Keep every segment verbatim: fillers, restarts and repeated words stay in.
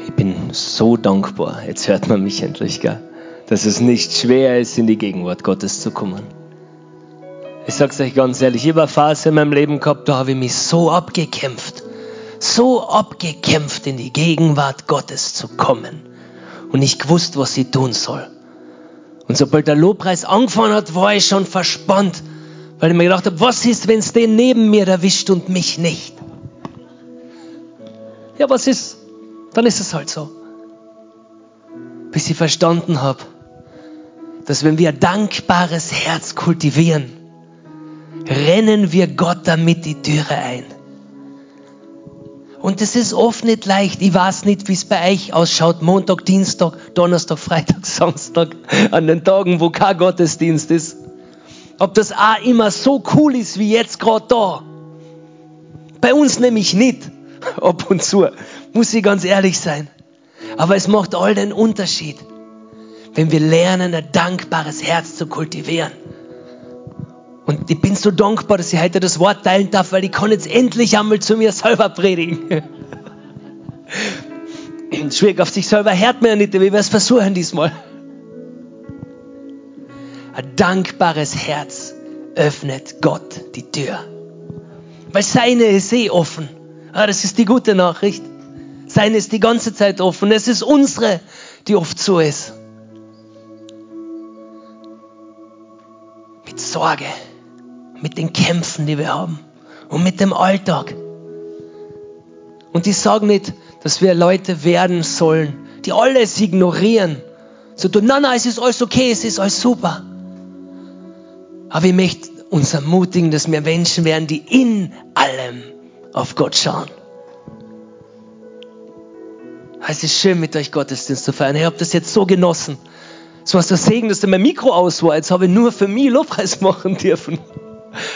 Ich bin so dankbar, jetzt hört man mich endlich, gell? Dass es nicht schwer ist, in die Gegenwart Gottes zu kommen. Ich sag's euch ganz ehrlich, ich habe eine Phase in meinem Leben gehabt, da habe ich mich so abgekämpft, so abgekämpft, in die Gegenwart Gottes zu kommen und nicht gewusst, was ich tun soll. Und sobald der Lobpreis angefangen hat, war ich schon verspannt, weil ich mir gedacht habe, was ist, wenn es den neben mir erwischt und mich nicht? Ja, was ist? Dann ist es halt so. Bis ich verstanden habe, dass wenn wir ein dankbares Herz kultivieren, rennen wir Gott damit die Türe ein. Und es ist oft nicht leicht. Ich weiß nicht, wie es bei euch ausschaut. Montag, Dienstag, Donnerstag, Freitag, Samstag. An den Tagen, wo kein Gottesdienst ist. Ob das auch immer so cool ist, wie jetzt gerade da. Bei uns nämlich nicht. Ab und zu. Muss ich ganz ehrlich sein. Aber es macht all den Unterschied, wenn wir lernen, ein dankbares Herz zu kultivieren. Und ich bin so dankbar, dass ich heute das Wort teilen darf, weil ich kann jetzt endlich einmal zu mir selber predigen. Schwierig, auf sich selber hört man ja nicht, aber ich werde es versuchen diesmal. Ein dankbares Herz öffnet Gott die Tür. Weil seine ist eh offen. Ah, das ist die gute Nachricht. Seine ist die ganze Zeit offen. Es ist unsere, die oft so ist. Mit Sorge. Mit den Kämpfen, die wir haben und mit dem Alltag. Und ich sage nicht, dass wir Leute werden sollen, die alles ignorieren. So tun, nein, nein, es ist alles okay, es ist alles super. Aber ich möchte uns ermutigen, dass wir Menschen werden, die in allem auf Gott schauen. Es ist schön, mit euch Gottesdienst zu feiern. Ich habe das jetzt so genossen. Es war so Segen, dass mein Mikro aus war. Jetzt habe ich nur für mich Lobpreis machen dürfen.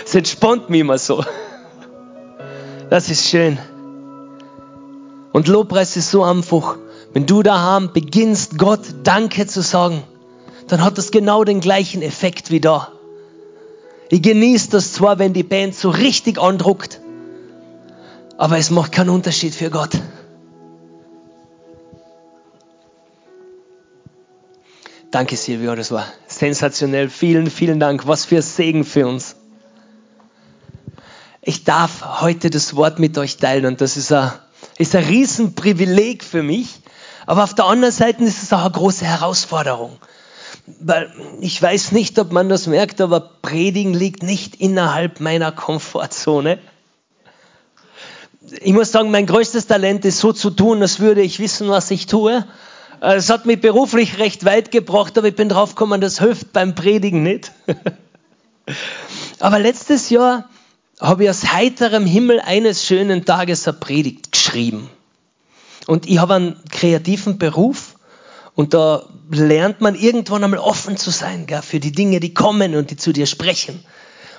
Es entspannt mich immer so. Das ist schön. Und Lobpreis ist so einfach. Wenn du daheim beginnst, Gott Danke zu sagen, dann hat das genau den gleichen Effekt wie da. Ich genieße das zwar, wenn die Band so richtig andruckt, aber es macht keinen Unterschied für Gott. Danke, Silvio, das war sensationell. Vielen, vielen Dank. Was für ein Segen für uns. Ich darf heute das Wort mit euch teilen und das ist ein, ist ein Riesenprivileg für mich. Aber auf der anderen Seite ist es auch eine große Herausforderung. Weil ich weiß nicht, ob man das merkt, aber Predigen liegt nicht innerhalb meiner Komfortzone. Ich muss sagen, mein größtes Talent ist so zu tun, als würde ich wissen, was ich tue. Es hat mich beruflich recht weit gebracht, aber ich bin drauf gekommen, das hilft beim Predigen nicht. Aber letztes Jahr habe ich aus heiterem Himmel eines schönen Tages eine Predigt geschrieben. Und ich habe einen kreativen Beruf und da lernt man irgendwann einmal offen zu sein, gell, für die Dinge, die kommen und die zu dir sprechen.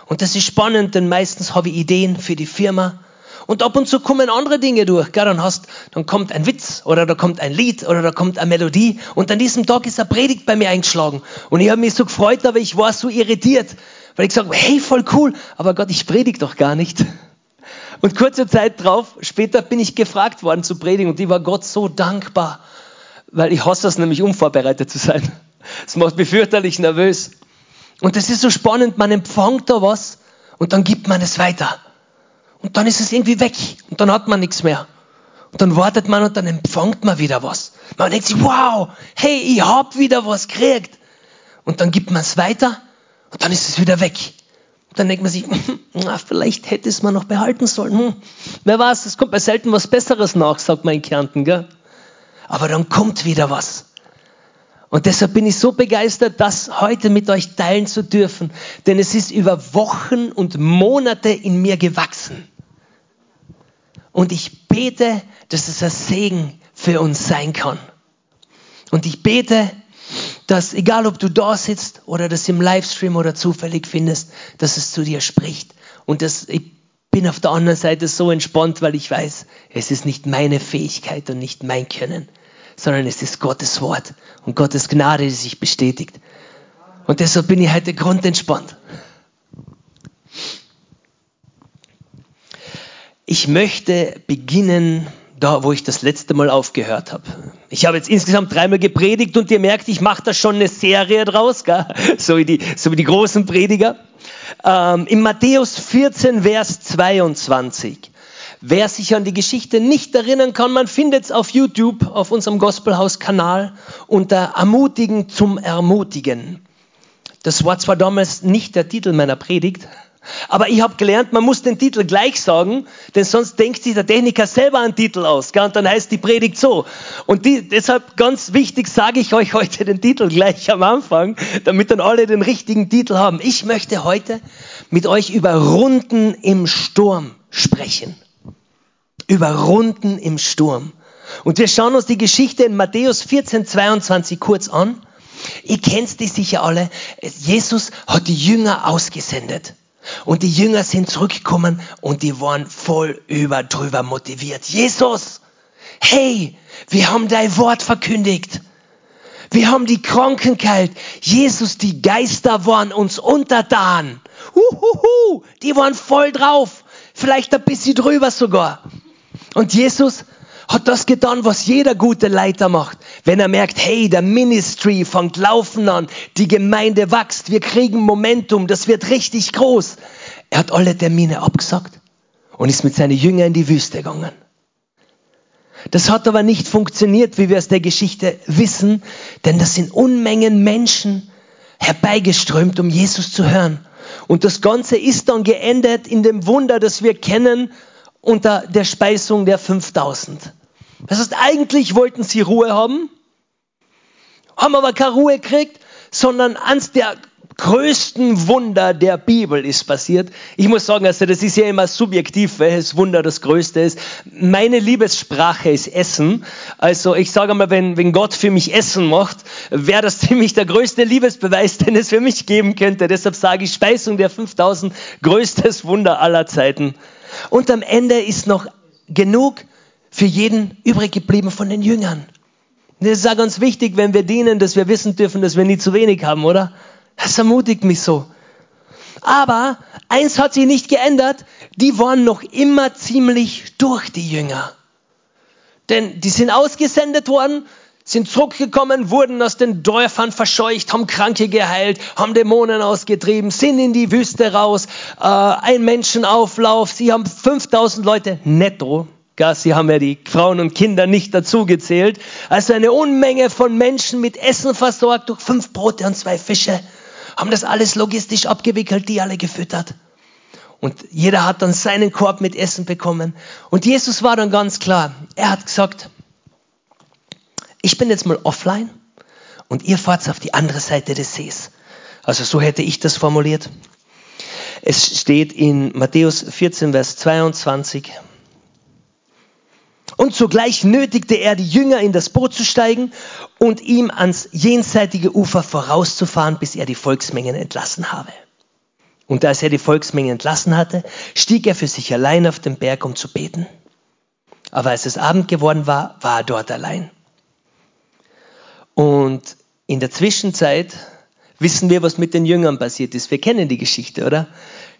Und das ist spannend, denn meistens habe ich Ideen für die Firma. Und ab und zu kommen andere Dinge durch. Gell? Dann, hast, dann kommt ein Witz oder da kommt ein Lied oder da kommt eine Melodie. Und an diesem Tag ist eine Predigt bei mir eingeschlagen. Und ich habe mich so gefreut, aber ich war so irritiert. Weil ich gesagt habe, hey, voll cool. Aber Gott, ich predige doch gar nicht. Und kurze Zeit drauf, später bin ich gefragt worden zu predigen. Und ich war Gott so dankbar. Weil ich hasse das nämlich, unvorbereitet zu sein. Das macht mich fürchterlich nervös. Und das ist so spannend, man empfängt da was und dann gibt man es weiter. Und dann ist es irgendwie weg. Und dann hat man nichts mehr. Und dann wartet man und dann empfängt man wieder was. Man denkt sich, wow, hey, ich hab wieder was gekriegt. Und dann gibt man es weiter und dann ist es wieder weg. Und dann denkt man sich, na, vielleicht hätte es man noch behalten sollen. Hm. Wer weiß, es kommt bei selten was Besseres nach, sagt man in Kärnten, gell? Aber dann kommt wieder was. Und deshalb bin ich so begeistert, das heute mit euch teilen zu dürfen. Denn es ist über Wochen und Monate in mir gewachsen. Und ich bete, dass es ein Segen für uns sein kann. Und ich bete, dass egal ob du da sitzt oder das im Livestream oder zufällig findest, dass es zu dir spricht. Und das, ich bin auf der anderen Seite so entspannt, weil ich weiß, es ist nicht meine Fähigkeit und nicht mein Können, sondern es ist Gottes Wort und Gottes Gnade, die sich bestätigt. Und deshalb bin ich heute grundentspannt. Ich möchte beginnen da, wo ich das letzte Mal aufgehört habe. Ich habe jetzt insgesamt dreimal gepredigt und ihr merkt, ich mache da schon eine Serie draus, gell? So, wie die, so wie die großen Prediger. Ähm, in Matthäus vierzehn, Vers zweiundzwanzig. Wer sich an die Geschichte nicht erinnern kann, man findet es auf YouTube, auf unserem Gospelhaus-Kanal unter Ermutigen zum Ermutigen. Das war zwar damals nicht der Titel meiner Predigt, aber ich habe gelernt, man muss den Titel gleich sagen, denn sonst denkt sich der Techniker selber einen Titel aus, gell? Und dann heißt die Predigt so. Und die, deshalb ganz wichtig sage ich euch heute den Titel gleich am Anfang, damit dann alle den richtigen Titel haben. Ich möchte heute mit euch über Runden im Sturm sprechen. Über Runden im Sturm. Und wir schauen uns die Geschichte in Matthäus vierzehn, zweiundzwanzig kurz an. Ihr kennt die sicher alle. Jesus hat die Jünger ausgesendet. Und die Jünger sind zurückgekommen und die waren voll über drüber motiviert. Jesus, hey, wir haben dein Wort verkündigt. Wir haben die Kranken geheilt. Jesus, die Geister waren uns untertan. Uhuhu, die waren voll drauf. Vielleicht ein bisschen drüber sogar. Und Jesus hat das getan, was jeder gute Leiter macht. Wenn er merkt, hey, der Ministry fängt laufen an, die Gemeinde wächst, wir kriegen Momentum, das wird richtig groß. Er hat alle Termine abgesagt und ist mit seinen Jüngern in die Wüste gegangen. Das hat aber nicht funktioniert, wie wir aus der Geschichte wissen, denn das sind Unmengen Menschen herbeigeströmt, um Jesus zu hören. Und das Ganze ist dann geendet in dem Wunder, das wir kennen, unter der Speisung der fünftausend. Das heißt, eigentlich wollten sie Ruhe haben, haben aber keine Ruhe gekriegt, sondern eines der größten Wunder der Bibel ist passiert. Ich muss sagen, also das ist ja immer subjektiv, welches Wunder das größte ist. Meine Liebessprache ist Essen. Also ich sage mal, wenn, wenn Gott für mich Essen macht, wäre das ziemlich der größte Liebesbeweis, den es für mich geben könnte. Deshalb sage ich, Speisung der fünftausend, größtes Wunder aller Zeiten. Und am Ende ist noch genug für jeden übrig geblieben von den Jüngern. Das ist auch ganz wichtig, wenn wir dienen, dass wir wissen dürfen, dass wir nie zu wenig haben, oder? Das ermutigt mich so. Aber eins hat sich nicht geändert, die waren noch immer ziemlich durch, die Jünger. Denn die sind ausgesendet worden, sind zurückgekommen, wurden aus den Dörfern verscheucht, haben Kranke geheilt, haben Dämonen ausgetrieben, sind in die Wüste raus, äh, ein Menschenauflauf, sie haben fünftausend Leute netto, gell, sie haben ja die Frauen und Kinder nicht dazu gezählt, also eine Unmenge von Menschen mit Essen versorgt durch fünf Brote und zwei Fische, haben das alles logistisch abgewickelt, die alle gefüttert. Und jeder hat dann seinen Korb mit Essen bekommen. Und Jesus war dann ganz klar, er hat gesagt, ich bin jetzt mal offline und ihr fahrt auf die andere Seite des Sees. Also so hätte ich das formuliert. Es steht in Matthäus vierzehn, Vers zweiundzwanzig. Und sogleich nötigte er die Jünger, in das Boot zu steigen und ihm ans jenseitige Ufer vorauszufahren, bis er die Volksmengen entlassen habe. Und als er die Volksmengen entlassen hatte, stieg er für sich allein auf den Berg, um zu beten. Aber als es Abend geworden war, war er dort allein. Und in der Zwischenzeit wissen wir, was mit den Jüngern passiert ist. Wir kennen die Geschichte, oder?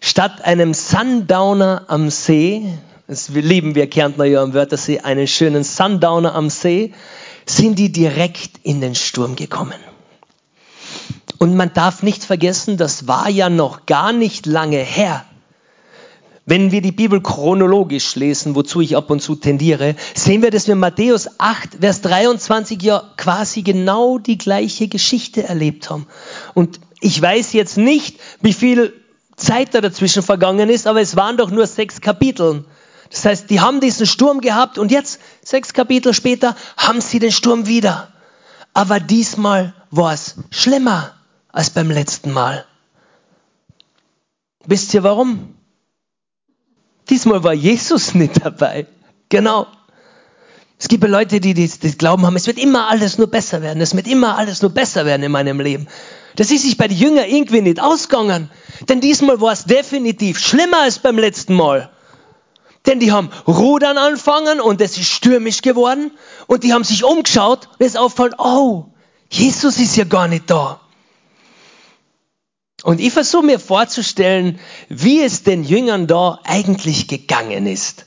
Statt einem Sundowner am See, das lieben wir Kärntner ja am Wörthersee, einen schönen Sundowner am See, sind die direkt in den Sturm gekommen. Und man darf nicht vergessen, das war ja noch gar nicht lange her. Wenn wir die Bibel chronologisch lesen, wozu ich ab und zu tendiere, sehen wir, dass wir Matthäus acht, Vers dreiundzwanzig ja quasi genau die gleiche Geschichte erlebt haben. Und ich weiß jetzt nicht, wie viel Zeit da dazwischen vergangen ist, aber es waren doch nur sechs Kapitel. Das heißt, die haben diesen Sturm gehabt und jetzt, sechs Kapitel später, haben sie den Sturm wieder. Aber diesmal war es schlimmer als beim letzten Mal. Wisst ihr warum? Diesmal war Jesus nicht dabei. Genau. Es gibt ja Leute, die das Glauben haben, es wird immer alles nur besser werden. Es wird immer alles nur besser werden in meinem Leben. Das ist sich bei den Jüngern irgendwie nicht ausgegangen. Denn diesmal war es definitiv schlimmer als beim letzten Mal. Denn die haben Rudern angefangen und es ist stürmisch geworden. Und die haben sich umgeschaut und es ist aufgefallen, oh, Jesus ist ja gar nicht da. Und ich versuche mir vorzustellen, wie es den Jüngern da eigentlich gegangen ist.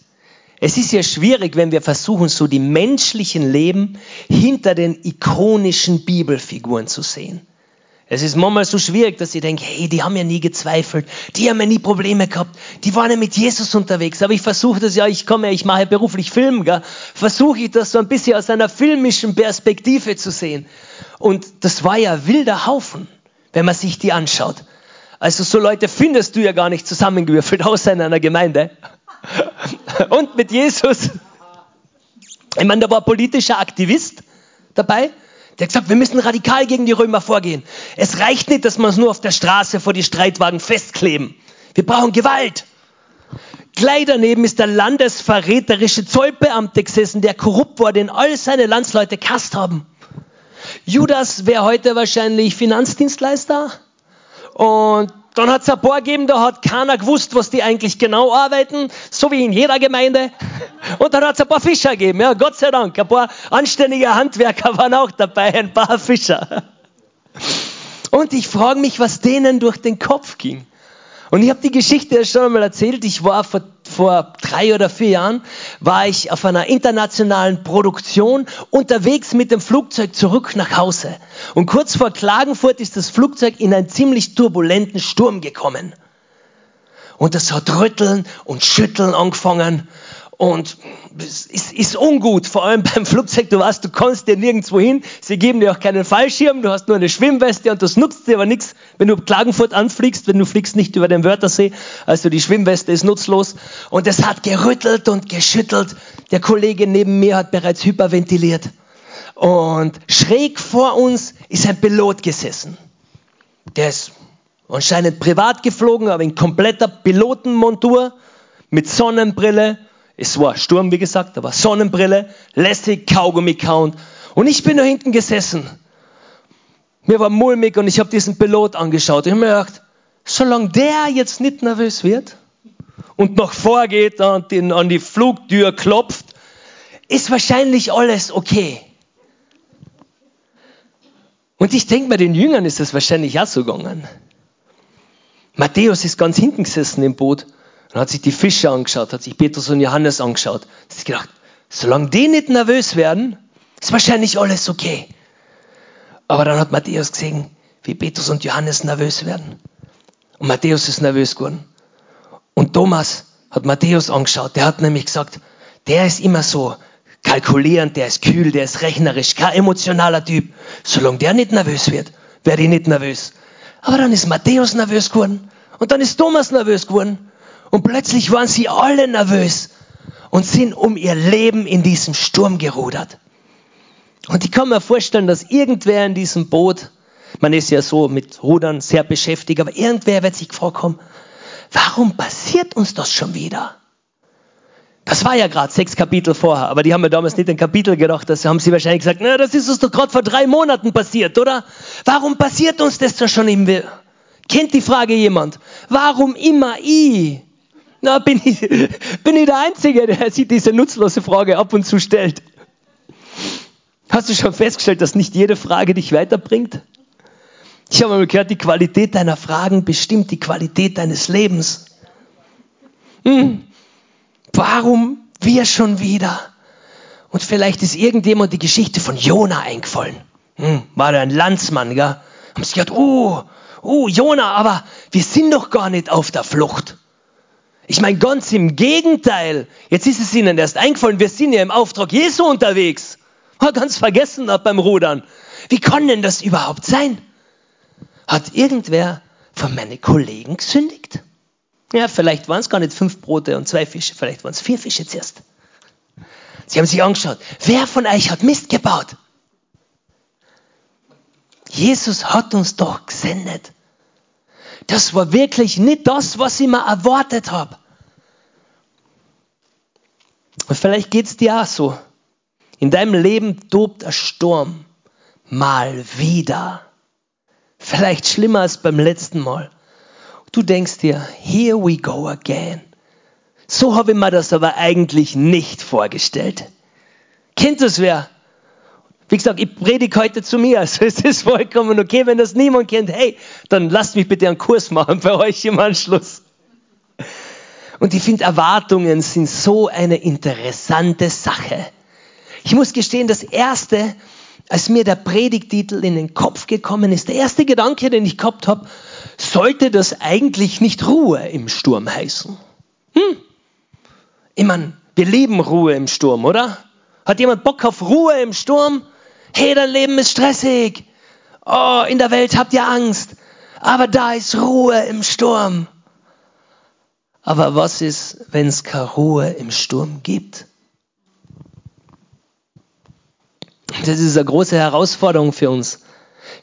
Es ist ja schwierig, wenn wir versuchen, so die menschlichen Leben hinter den ikonischen Bibelfiguren zu sehen. Es ist manchmal so schwierig, dass ich denke, hey, die haben ja nie gezweifelt, die haben ja nie Probleme gehabt, die waren ja mit Jesus unterwegs. Aber ich versuche das ja, ich komme, ich mache ja beruflich Film, gell? Versuche ich das so ein bisschen aus einer filmischen Perspektive zu sehen. Und das war ja ein wilder Haufen, wenn man sich die anschaut. Also so Leute findest du ja gar nicht zusammengewürfelt, außer in einer Gemeinde. Und mit Jesus. Ich meine, da war ein politischer Aktivist dabei, der hat gesagt, wir müssen radikal gegen die Römer vorgehen. Es reicht nicht, dass wir uns nur auf der Straße vor die Streitwagen festkleben. Wir brauchen Gewalt. Gleich daneben ist der landesverräterische Zollbeamte gesessen, der korrupt war, den all seine Landsleute gehasst haben. Judas wäre heute wahrscheinlich Finanzdienstleister. Und dann hat es ein paar gegeben, da hat keiner gewusst, was die eigentlich genau arbeiten, so wie in jeder Gemeinde. Und dann hat es ein paar Fischer gegeben, ja, Gott sei Dank, ein paar anständige Handwerker waren auch dabei, ein paar Fischer. Und ich frage mich, was denen durch den Kopf ging. Und ich habe die Geschichte ja schon einmal erzählt, ich war vor, vor drei oder vier Jahren, war ich auf einer internationalen Produktion unterwegs mit dem Flugzeug zurück nach Hause. Und kurz vor Klagenfurt ist das Flugzeug in einen ziemlich turbulenten Sturm gekommen. Und das hat Rütteln und Schütteln angefangen. Und es ist, ist ungut, vor allem beim Flugzeug, du weißt, du kommst dir nirgendwo hin, sie geben dir auch keinen Fallschirm, du hast nur eine Schwimmweste und das nutzt dir aber nichts, wenn du Klagenfurt anfliegst, wenn du fliegst nicht über den Wörthersee, also die Schwimmweste ist nutzlos. Und es hat gerüttelt und geschüttelt, der Kollege neben mir hat bereits hyperventiliert und schräg vor uns ist ein Pilot gesessen, der ist anscheinend privat geflogen, aber in kompletter Pilotenmontur mit Sonnenbrille. Es war Sturm, wie gesagt, aber Sonnenbrille, lässig, Kaugummi kauen. Und ich bin da hinten gesessen. Mir war mulmig und ich habe diesen Pilot angeschaut. Ich habe mir gedacht, solange der jetzt nicht nervös wird und noch vorgeht und in, an die Flugtür klopft, ist wahrscheinlich alles okay. Und ich denke, bei den Jüngern ist es wahrscheinlich auch so gegangen. Matthäus ist ganz hinten gesessen im Boot. Dann hat sich die Fischer angeschaut, hat sich Petrus und Johannes angeschaut. Hat sich gedacht, solange die nicht nervös werden, ist wahrscheinlich alles okay. Aber dann hat Matthäus gesehen, wie Petrus und Johannes nervös werden. Und Matthäus ist nervös geworden. Und Thomas hat Matthäus angeschaut. Der hat nämlich gesagt, der ist immer so kalkulierend, der ist kühl, der ist rechnerisch, kein emotionaler Typ. Solange der nicht nervös wird, werde ich nicht nervös. Aber dann ist Matthäus nervös geworden. Und dann ist Thomas nervös geworden. Und plötzlich waren sie alle nervös und sind um ihr Leben in diesem Sturm gerudert. Und ich kann mir vorstellen, dass irgendwer in diesem Boot, man ist ja so mit Rudern sehr beschäftigt, aber irgendwer wird sich gefragt haben, warum passiert uns das schon wieder? Das war ja gerade sechs Kapitel vorher, aber die haben mir damals nicht ein Kapitel gedacht, das haben sie wahrscheinlich gesagt, na, das ist uns doch gerade vor drei Monaten passiert, oder? Warum passiert uns das doch schon im Will? Kennt die Frage jemand? Warum immer ich? Na, bin ich, bin ich der Einzige, der sich diese nutzlose Frage ab und zu stellt? Hast du schon festgestellt, dass nicht jede Frage dich weiterbringt? Ich habe mal gehört, die Qualität deiner Fragen bestimmt die Qualität deines Lebens. Hm. Warum wir schon wieder? Und vielleicht ist irgendjemand die Geschichte von Jona eingefallen. Hm. War der ein Landsmann, gell? Haben sie gedacht, oh, oh, Jona, aber wir sind doch gar nicht auf der Flucht. Ich meine, ganz im Gegenteil. Jetzt ist es ihnen erst eingefallen, wir sind ja im Auftrag Jesu unterwegs. War ganz vergessen ab beim Rudern. Wie kann denn das überhaupt sein? Hat irgendwer von meinen Kollegen gesündigt? Ja, vielleicht waren es gar nicht fünf Brote und zwei Fische, vielleicht waren es vier Fische zuerst. Sie haben sich angeschaut, wer von euch hat Mist gebaut? Jesus hat uns doch gesendet. Das war wirklich nicht das, was ich mir erwartet habe. Und vielleicht geht es dir auch so. In deinem Leben tobt ein Sturm. Mal wieder. Vielleicht schlimmer als beim letzten Mal. Du denkst dir, here we go again. So habe ich mir das aber eigentlich nicht vorgestellt. Kennt das wer? Wie gesagt, ich predige heute zu mir, also es ist vollkommen okay, wenn das niemand kennt. Hey, dann lasst mich bitte einen Kurs machen bei euch im Anschluss. Und ich finde, Erwartungen sind so eine interessante Sache. Ich muss gestehen, das Erste, als mir der Predigtitel in den Kopf gekommen ist, der erste Gedanke, den ich gehabt habe, sollte das eigentlich nicht Ruhe im Sturm heißen? Hm? Ich meine, wir leben Ruhe im Sturm, oder? Hat jemand Bock auf Ruhe im Sturm? Hey, dein Leben ist stressig. Oh, in der Welt habt ihr Angst. Aber da ist Ruhe im Sturm. Aber was ist, wenn es keine Ruhe im Sturm gibt? Das ist eine große Herausforderung für uns,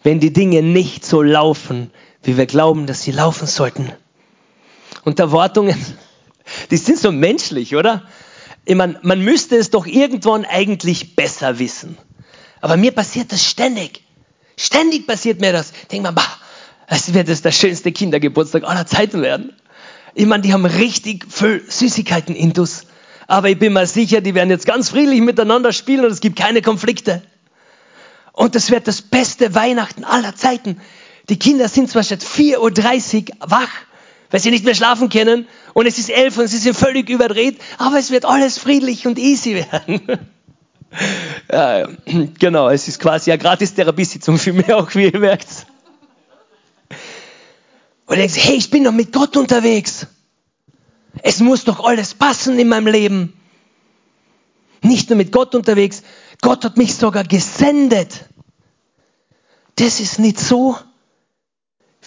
wenn die Dinge nicht so laufen, wie wir glauben, dass sie laufen sollten. Und Erwartungen, die sind so menschlich, oder? Ich meine, man müsste es doch irgendwann eigentlich besser wissen. Aber mir passiert das ständig. Ständig passiert mir das. Ich denke mir, es wird das der schönste Kindergeburtstag aller Zeiten werden. Ich meine, die haben richtig viel Süßigkeiten intus. Aber ich bin mir sicher, die werden jetzt ganz friedlich miteinander spielen und es gibt keine Konflikte. Und das wird das beste Weihnachten aller Zeiten. Die Kinder sind zwar statt vier Uhr dreißig wach, weil sie nicht mehr schlafen können und es ist elf und sie sind völlig überdreht, aber es wird alles friedlich und easy werden. Ja, genau, es ist quasi eine Gratis-Therapiesitzung für mich auch, wie ihr merkt. Und denkst, hey, ich bin doch mit Gott unterwegs. Es muss doch alles passen in meinem Leben. Nicht nur mit Gott unterwegs, Gott hat mich sogar gesendet. Das ist nicht so,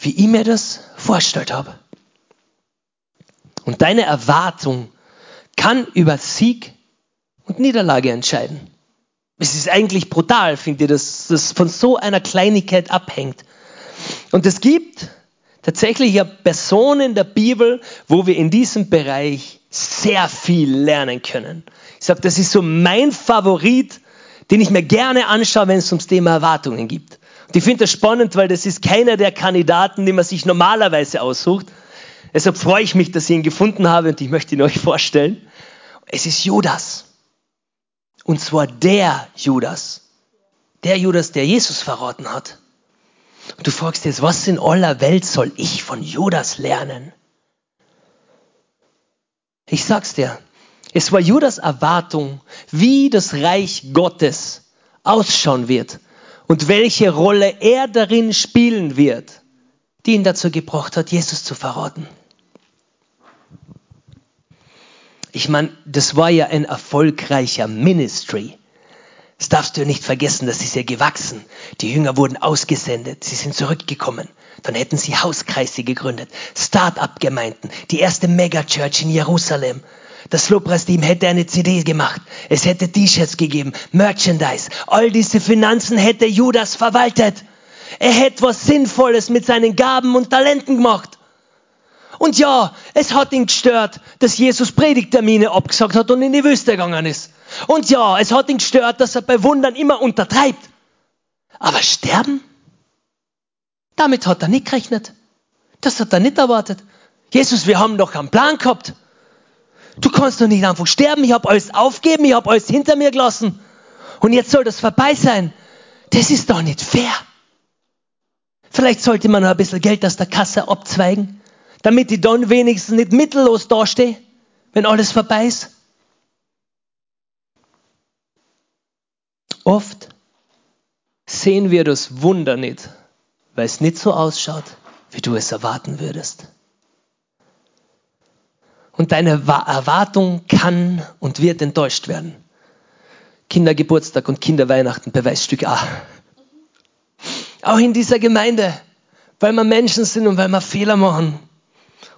wie ich mir das vorgestellt habe. Und deine Erwartung kann über Sieg und Niederlage entscheiden. Es ist eigentlich brutal, finde ich, dass das von so einer Kleinigkeit abhängt. Und es gibt tatsächlich ja Personen in der Bibel, wo wir in diesem Bereich sehr viel lernen können. Ich sage, das ist so mein Favorit, den ich mir gerne anschaue, wenn es ums Thema Erwartungen gibt. Und ich finde das spannend, weil das ist keiner der Kandidaten, den man sich normalerweise aussucht. Deshalb freue ich mich, dass ich ihn gefunden habe und ich möchte ihn euch vorstellen. Es ist Judas. Und zwar der Judas. Der Judas, der Jesus verraten hat. Und du fragst jetzt, was in aller Welt soll ich von Judas lernen? Ich sag's dir, es war Judas Erwartung, wie das Reich Gottes ausschauen wird und welche Rolle er darin spielen wird, die ihn dazu gebracht hat, Jesus zu verraten. Ich meine, das war ja ein erfolgreicher Ministry. Das darfst du nicht vergessen, das ist ja gewachsen. Die Jünger wurden ausgesendet, sie sind zurückgekommen. Dann hätten sie Hauskreise gegründet, Start-up-Gemeinden, die erste Megachurch in Jerusalem. Das Lobpreisteam hätte eine C D gemacht, es hätte T-Shirts gegeben, Merchandise. All diese Finanzen hätte Judas verwaltet. Er hätte was Sinnvolles mit seinen Gaben und Talenten gemacht. Und ja, es hat ihn gestört, dass Jesus Predigttermine abgesagt hat und in die Wüste gegangen ist. Und ja, es hat ihn gestört, dass er bei Wundern immer untertreibt. Aber sterben? Damit hat er nicht gerechnet. Das hat er nicht erwartet. Jesus, wir haben doch einen Plan gehabt. Du kannst doch nicht einfach sterben. Ich habe alles aufgegeben, ich habe alles hinter mir gelassen. Und jetzt soll das vorbei sein. Das ist doch nicht fair. Vielleicht sollte man noch ein bisschen Geld aus der Kasse abzweigen, damit ich dann wenigstens nicht mittellos dastehe, wenn alles vorbei ist. Oft sehen wir das Wunder nicht, weil es nicht so ausschaut, wie du es erwarten würdest. Und deine Erwartung kann und wird enttäuscht werden. Kindergeburtstag und Kinderweihnachten, Beweisstück A. Auch in dieser Gemeinde, weil wir Menschen sind und weil wir Fehler machen.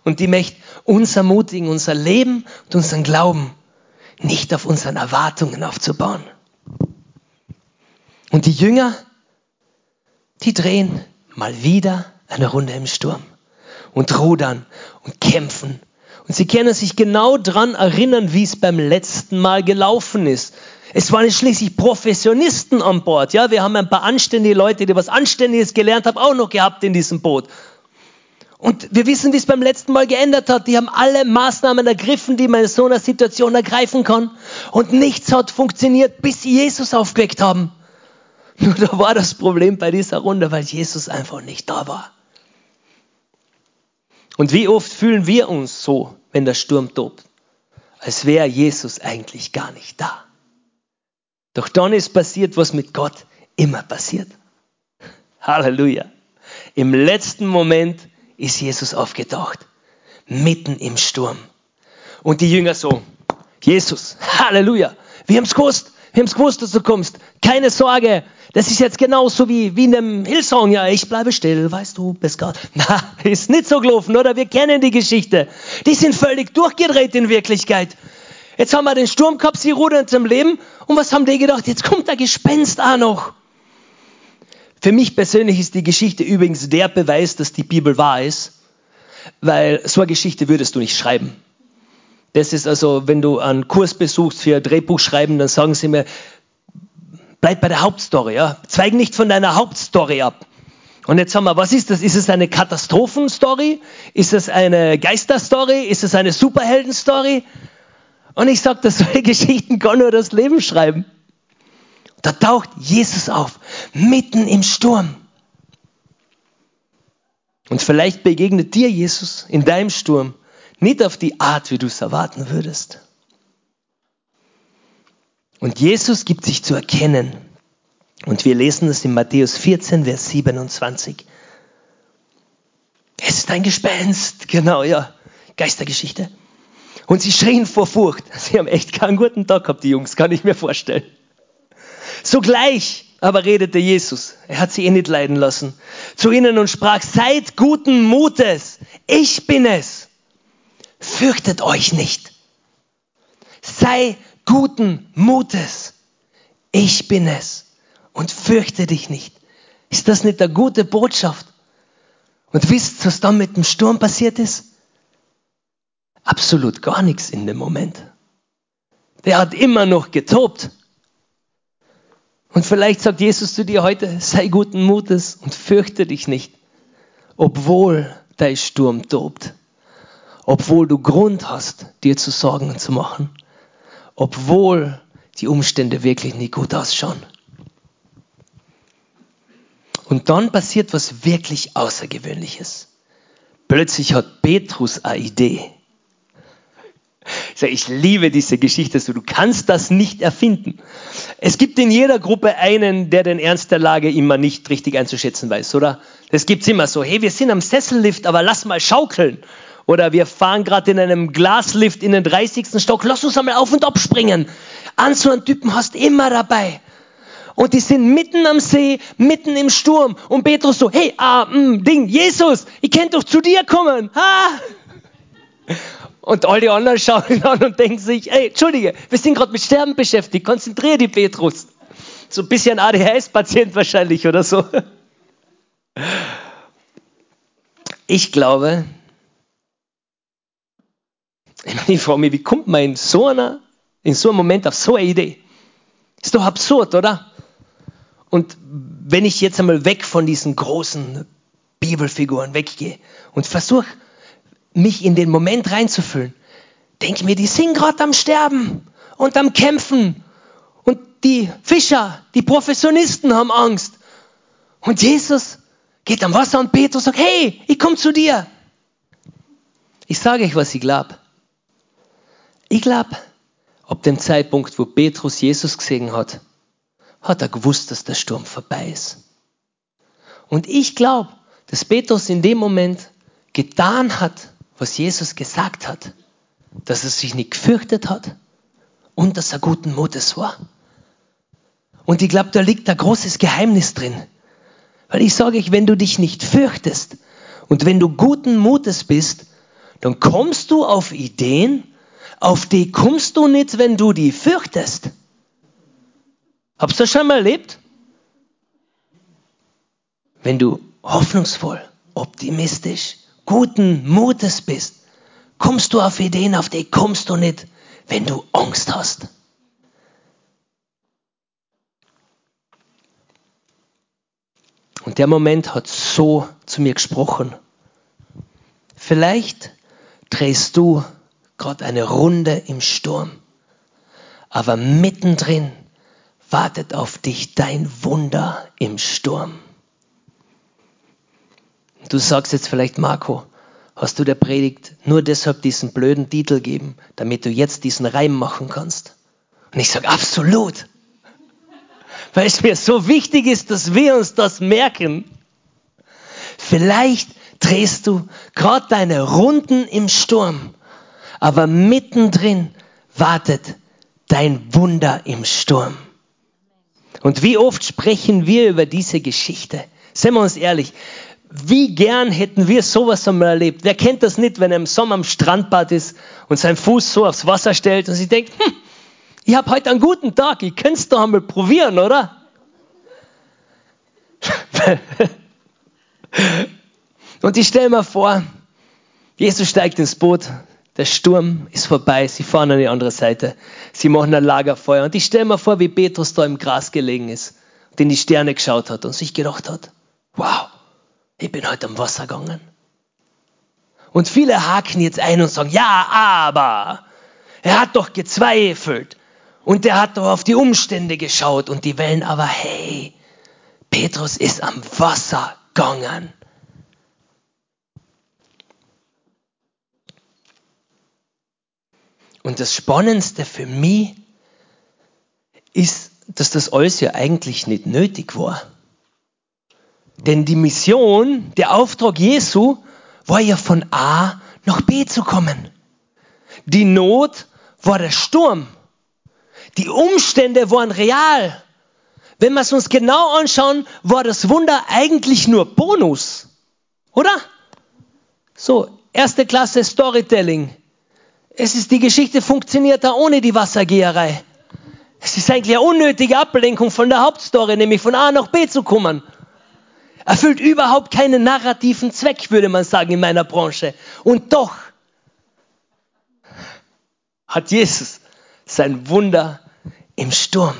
Und die möchte uns ermutigen, unser Leben und unseren Glauben nicht auf unseren Erwartungen aufzubauen. Und die Jünger, die drehen mal wieder eine Runde im Sturm und rudern und kämpfen. Und sie können sich genau daran erinnern, wie es beim letzten Mal gelaufen ist. Es waren schließlich Professionisten an Bord. Ja, wir haben ein paar anständige Leute, die was Anständiges gelernt haben, auch noch gehabt in diesem Boot. Und wir wissen, wie es beim letzten Mal geändert hat. Die haben alle Maßnahmen ergriffen, die man in so einer Situation ergreifen kann. Und nichts hat funktioniert, bis sie Jesus aufgeweckt haben. Nur da war das Problem bei dieser Runde, weil Jesus einfach nicht da war. Und wie oft fühlen wir uns so, wenn der Sturm tobt, als wäre Jesus eigentlich gar nicht da. Doch dann ist passiert, was mit Gott immer passiert. Halleluja. Im letzten Moment ist Jesus aufgetaucht, mitten im Sturm. Und die Jünger so, Jesus, Halleluja, wir haben es gewusst, wir haben es gewusst, dass du kommst. Keine Sorge, das ist jetzt genauso wie, wie in dem Hillsong, ja, ich bleibe still, weißt du, bis Gott. Na, ist nicht so gelaufen, oder? Wir kennen die Geschichte. Die sind völlig durchgedreht in Wirklichkeit. Jetzt haben wir den Sturm gehabt, sie rudern zum Leben. Und was haben die gedacht? Jetzt kommt der Gespenst auch noch. Für mich persönlich ist die Geschichte übrigens der Beweis, dass die Bibel wahr ist. Weil so eine Geschichte würdest du nicht schreiben. Das ist also, wenn du einen Kurs besuchst für ein Drehbuch schreiben, dann sagen sie mir, bleib bei der Hauptstory, ja? Zweig nicht von deiner Hauptstory ab. Und jetzt haben wir, was ist das? Ist es eine Katastrophenstory? Ist es eine Geisterstory? Ist es eine Superheldenstory? Und ich sage, dass solche Geschichten kann nur das Leben schreiben. Da taucht Jesus auf, mitten im Sturm. Und vielleicht begegnet dir Jesus in deinem Sturm nicht auf die Art, wie du es erwarten würdest. Und Jesus gibt sich zu erkennen. Und wir lesen das in Matthäus vierzehn, Vers siebenundzwanzig. Es ist ein Gespenst, genau, ja, Geistergeschichte. Und sie schrien vor Furcht. Sie haben echt keinen guten Tag gehabt, die Jungs, kann ich mir vorstellen. Sogleich aber redete Jesus, er hat sie eh nicht leiden lassen, zu ihnen und sprach, seid guten Mutes, ich bin es. Fürchtet euch nicht. Sei guten Mutes, ich bin es. Und fürchte dich nicht. Ist das nicht eine gute Botschaft? Und wisst, was dann mit dem Sturm passiert ist? Absolut gar nichts in dem Moment. Der hat immer noch getobt. Und vielleicht sagt Jesus zu dir heute, sei guten Mutes und fürchte dich nicht, obwohl dein Sturm tobt, obwohl du Grund hast, dir zu Sorgen und zu machen, obwohl die Umstände wirklich nicht gut ausschauen. Und dann passiert was wirklich Außergewöhnliches. Plötzlich hat Petrus eine Idee. Ich liebe diese Geschichte, so du kannst das nicht erfinden. Es gibt in jeder Gruppe einen, der den Ernst der Lage immer nicht richtig einzuschätzen weiß, oder? Das gibt's immer so, hey, wir sind am Sessellift, aber lass mal schaukeln. Oder wir fahren gerade in einem Glaslift in den dreißigsten Stock, lass uns einmal auf und ab springen. An so einen Typen hast du immer dabei. Und die sind mitten am See, mitten im Sturm. Und Petrus so, hey, ah, mh, Ding, Jesus, ich könnte doch zu dir kommen. Ha! Und all die anderen schauen ihn an und denken sich, ey, entschuldige, wir sind gerade mit Sterben beschäftigt, konzentrier dich, Petrus. So ein bisschen A D H S-Patient wahrscheinlich oder so. Ich glaube, ich meine, ich frage mich, wie kommt man in so, einer, in so einem Moment auf so eine Idee? Ist doch absurd, oder? Und wenn ich jetzt einmal weg von diesen großen Bibelfiguren weggehe und versuche, mich in den Moment reinzufühlen, denke mir, die sind gerade am Sterben und am Kämpfen. Und die Fischer, die Professionisten haben Angst. Und Jesus geht am Wasser und Petrus sagt, hey, ich komme zu dir. Ich sage euch, was ich glaube. Ich glaube, ab dem Zeitpunkt, wo Petrus Jesus gesehen hat, hat er gewusst, dass der Sturm vorbei ist. Und ich glaube, dass Petrus in dem Moment getan hat, was Jesus gesagt hat, dass er sich nicht gefürchtet hat und dass er guten Mutes war. Und ich glaube, da liegt ein großes Geheimnis drin. Weil ich sage euch, wenn du dich nicht fürchtest und wenn du guten Mutes bist, dann kommst du auf Ideen, auf die kommst du nicht, wenn du die fürchtest. Habst du das schon mal erlebt? Wenn du hoffnungsvoll, optimistisch, guten Mutes bist, kommst du auf Ideen, auf die kommst du nicht, wenn du Angst hast. Und der Moment hat so zu mir gesprochen. Vielleicht drehst du gerade eine Runde im Sturm, aber mittendrin wartet auf dich dein Wunder im Sturm. Du sagst jetzt vielleicht, Marco, hast du der Predigt nur deshalb diesen blöden Titel gegeben, damit du jetzt diesen Reim machen kannst? Und ich sage, absolut. Weil es mir so wichtig ist, dass wir uns das merken. Vielleicht drehst du gerade deine Runden im Sturm, aber mittendrin wartet dein Wunder im Sturm. Und wie oft sprechen wir über diese Geschichte? Seien wir uns ehrlich, wie gern hätten wir sowas einmal erlebt? Wer kennt das nicht, wenn er im Sommer am Strandbad ist und seinen Fuß so aufs Wasser stellt und sich denkt, hm, ich habe heute einen guten Tag, ich könnte es doch einmal probieren, oder? Und ich stelle mir vor, Jesus steigt ins Boot, der Sturm ist vorbei, sie fahren an die andere Seite, sie machen ein Lagerfeuer. Und ich stelle mir vor, wie Petrus da im Gras gelegen ist und in die Sterne geschaut hat und sich gedacht hat, wow, ich bin heute am Wasser gegangen. Und viele haken jetzt ein und sagen, ja, aber er hat doch gezweifelt und er hat doch auf die Umstände geschaut und die Wellen, aber hey, Petrus ist am Wasser gegangen. Und das Spannendste für mich ist, dass das alles ja eigentlich nicht nötig war. Denn die Mission, der Auftrag Jesu, war ja von A nach B zu kommen. Die Not war der Sturm. Die Umstände waren real. Wenn wir es uns genau anschauen, war das Wunder eigentlich nur Bonus. Oder? So, erste Klasse Storytelling. Es ist die Geschichte, funktioniert da ohne die Wassergeherei. Es ist eigentlich eine unnötige Ablenkung von der Hauptstory, nämlich von A nach B zu kommen. Erfüllt überhaupt keinen narrativen Zweck, würde man sagen, in meiner Branche. Und doch hat Jesus sein Wunder im Sturm.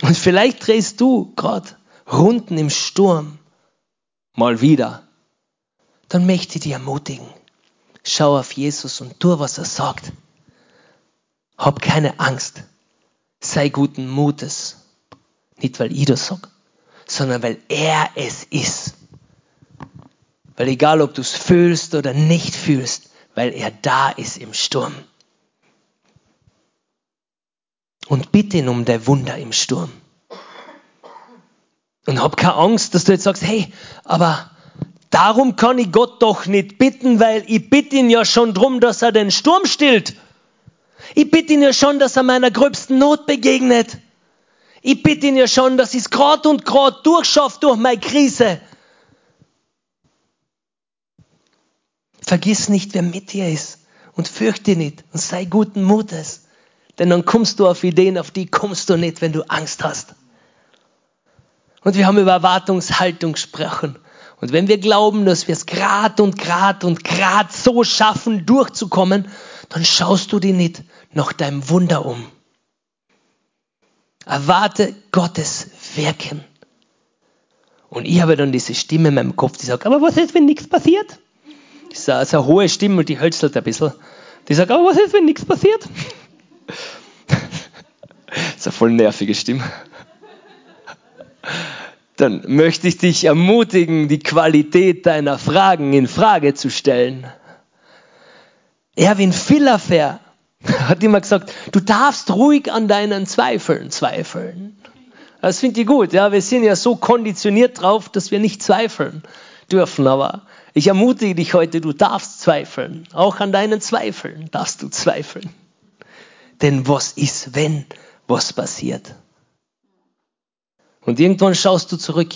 Und vielleicht drehst du gerade Runden im Sturm mal wieder. Dann möchte ich dich ermutigen. Schau auf Jesus und tu, was er sagt. Hab keine Angst. Sei guten Mutes. Nicht, weil ich das sage, sondern weil er es ist. Weil egal, ob du es fühlst oder nicht fühlst, weil er da ist im Sturm. Und bitte ihn um dein Wunder im Sturm. Und hab keine Angst, dass du jetzt sagst, hey, aber darum kann ich Gott doch nicht bitten, weil ich bitte ihn ja schon drum, dass er den Sturm stillt. Ich bitte ihn ja schon, dass er meiner gröbsten Not begegnet. Ich bitte ihn ja schon, dass ich es grad und grad durchschaffe durch meine Krise. Vergiss nicht, wer mit dir ist und fürchte nicht und sei guten Mutes, denn dann kommst du auf Ideen, auf die kommst du nicht, wenn du Angst hast. Und wir haben über Erwartungshaltung gesprochen. Und wenn wir glauben, dass wir es grad und grad und grad so schaffen, durchzukommen, dann schaust du dich nicht nach deinem Wunder um. Erwarte Gottes Wirken. Und ich habe dann diese Stimme in meinem Kopf, die sagt, aber was ist, wenn nichts passiert? Das ist eine, so eine hohe Stimme und die hölzelt ein bisschen. Die sagt, aber was ist, wenn nichts passiert? Das ist eine voll nervige Stimme. Dann möchte ich dich ermutigen, die Qualität deiner Fragen in Frage zu stellen. Erwin Philafair hat immer gesagt, du darfst ruhig an deinen Zweifeln zweifeln. Das finde ich gut. Ja, wir sind ja so konditioniert drauf, dass wir nicht zweifeln dürfen. Aber ich ermutige dich heute, du darfst zweifeln. Auch an deinen Zweifeln darfst du zweifeln. Denn was ist, wenn was passiert? Und irgendwann schaust du zurück,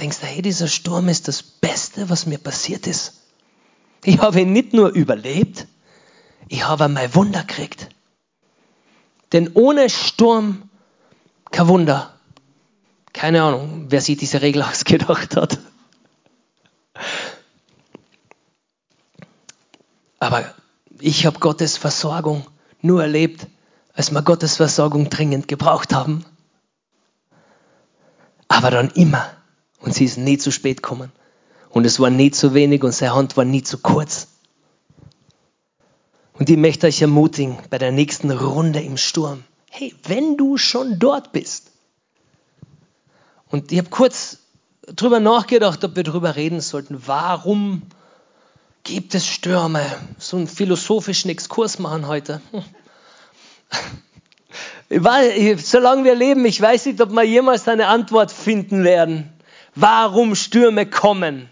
denkst, hey, dieser Sturm ist das Beste, was mir passiert ist. Ich habe ihn nicht nur überlebt, ich habe mein Wunder gekriegt. Denn ohne Sturm kein Wunder. Keine Ahnung, wer sich diese Regel ausgedacht hat. Aber ich habe Gottes Versorgung nur erlebt, als wir Gottes Versorgung dringend gebraucht haben. Aber dann immer. Und sie ist nie zu spät gekommen. Und es war nie zu wenig und seine Hand war nie zu kurz. Und ich möchte euch ermutigen, bei der nächsten Runde im Sturm, hey, wenn du schon dort bist. Und ich habe kurz drüber nachgedacht, ob wir drüber reden sollten. Warum gibt es Stürme? So einen philosophischen Exkurs machen heute. Ich weiß, solange wir leben, ich weiß nicht, ob wir jemals eine Antwort finden werden, warum Stürme kommen.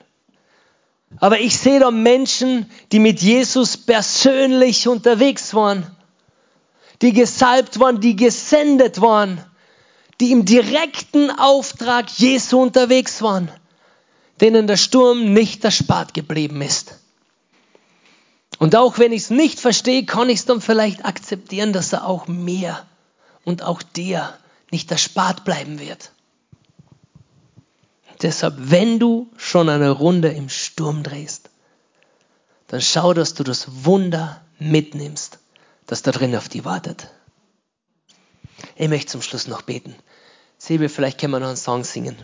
Aber ich sehe da Menschen, die mit Jesus persönlich unterwegs waren, die gesalbt waren, die gesendet waren, die im direkten Auftrag Jesu unterwegs waren, denen der Sturm nicht erspart geblieben ist. Und auch wenn ich es nicht verstehe, kann ich es dann vielleicht akzeptieren, dass er auch mir und auch dir nicht erspart bleiben wird. Deshalb, wenn du schon eine Runde im Sturm drehst, dann schau, dass du das Wunder mitnimmst, das da drin auf dich wartet. Ich möchte zum Schluss noch beten. Silvia, vielleicht können wir noch einen Song singen.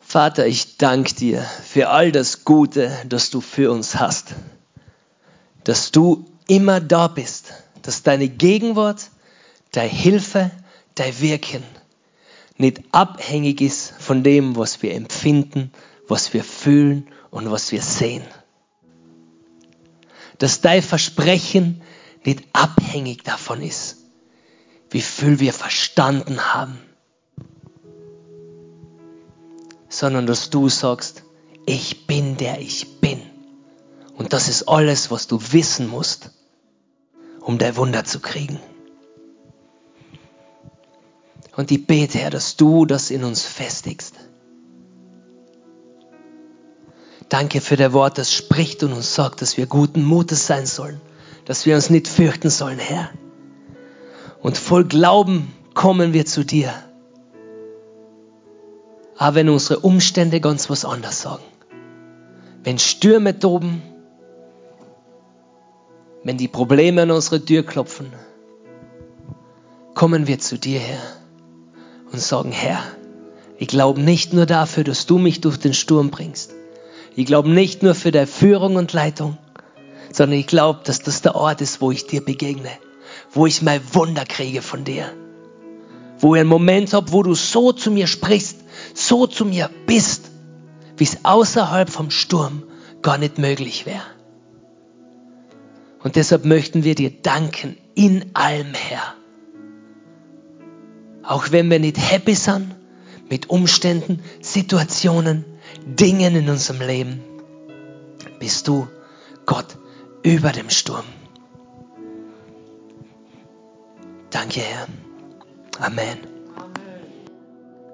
Vater, ich danke dir für all das Gute, das du für uns hast. Dass du immer da bist. Dass deine Gegenwart, deine Hilfe, dein Wirken nicht abhängig ist von dem, was wir empfinden, was wir fühlen und was wir sehen. Dass dein Versprechen nicht abhängig davon ist, wie viel wir verstanden haben, sondern dass du sagst, ich bin der ich bin. Und das ist alles, was du wissen musst, um dein Wunder zu kriegen. Und ich bete, Herr, dass du das in uns festigst. Danke für dein Wort, das spricht und uns sagt, dass wir guten Mutes sein sollen, dass wir uns nicht fürchten sollen, Herr. Und voll Glauben kommen wir zu dir. Aber wenn unsere Umstände ganz was anderes sagen, wenn Stürme toben, wenn die Probleme an unsere Tür klopfen, kommen wir zu dir, Herr, und sagen, Herr, ich glaube nicht nur dafür, dass du mich durch den Sturm bringst. Ich glaube nicht nur für deine Führung und Leitung, sondern ich glaube, dass das der Ort ist, wo ich dir begegne, wo ich mein Wunder kriege von dir, wo ich einen Moment habe, wo du so zu mir sprichst, so zu mir bist, wie es außerhalb vom Sturm gar nicht möglich wäre. Und deshalb möchten wir dir danken, in allem, Herr. Auch wenn wir nicht happy sind mit Umständen, Situationen, Dingen in unserem Leben, bist du Gott über dem Sturm. Danke, Herr. Amen.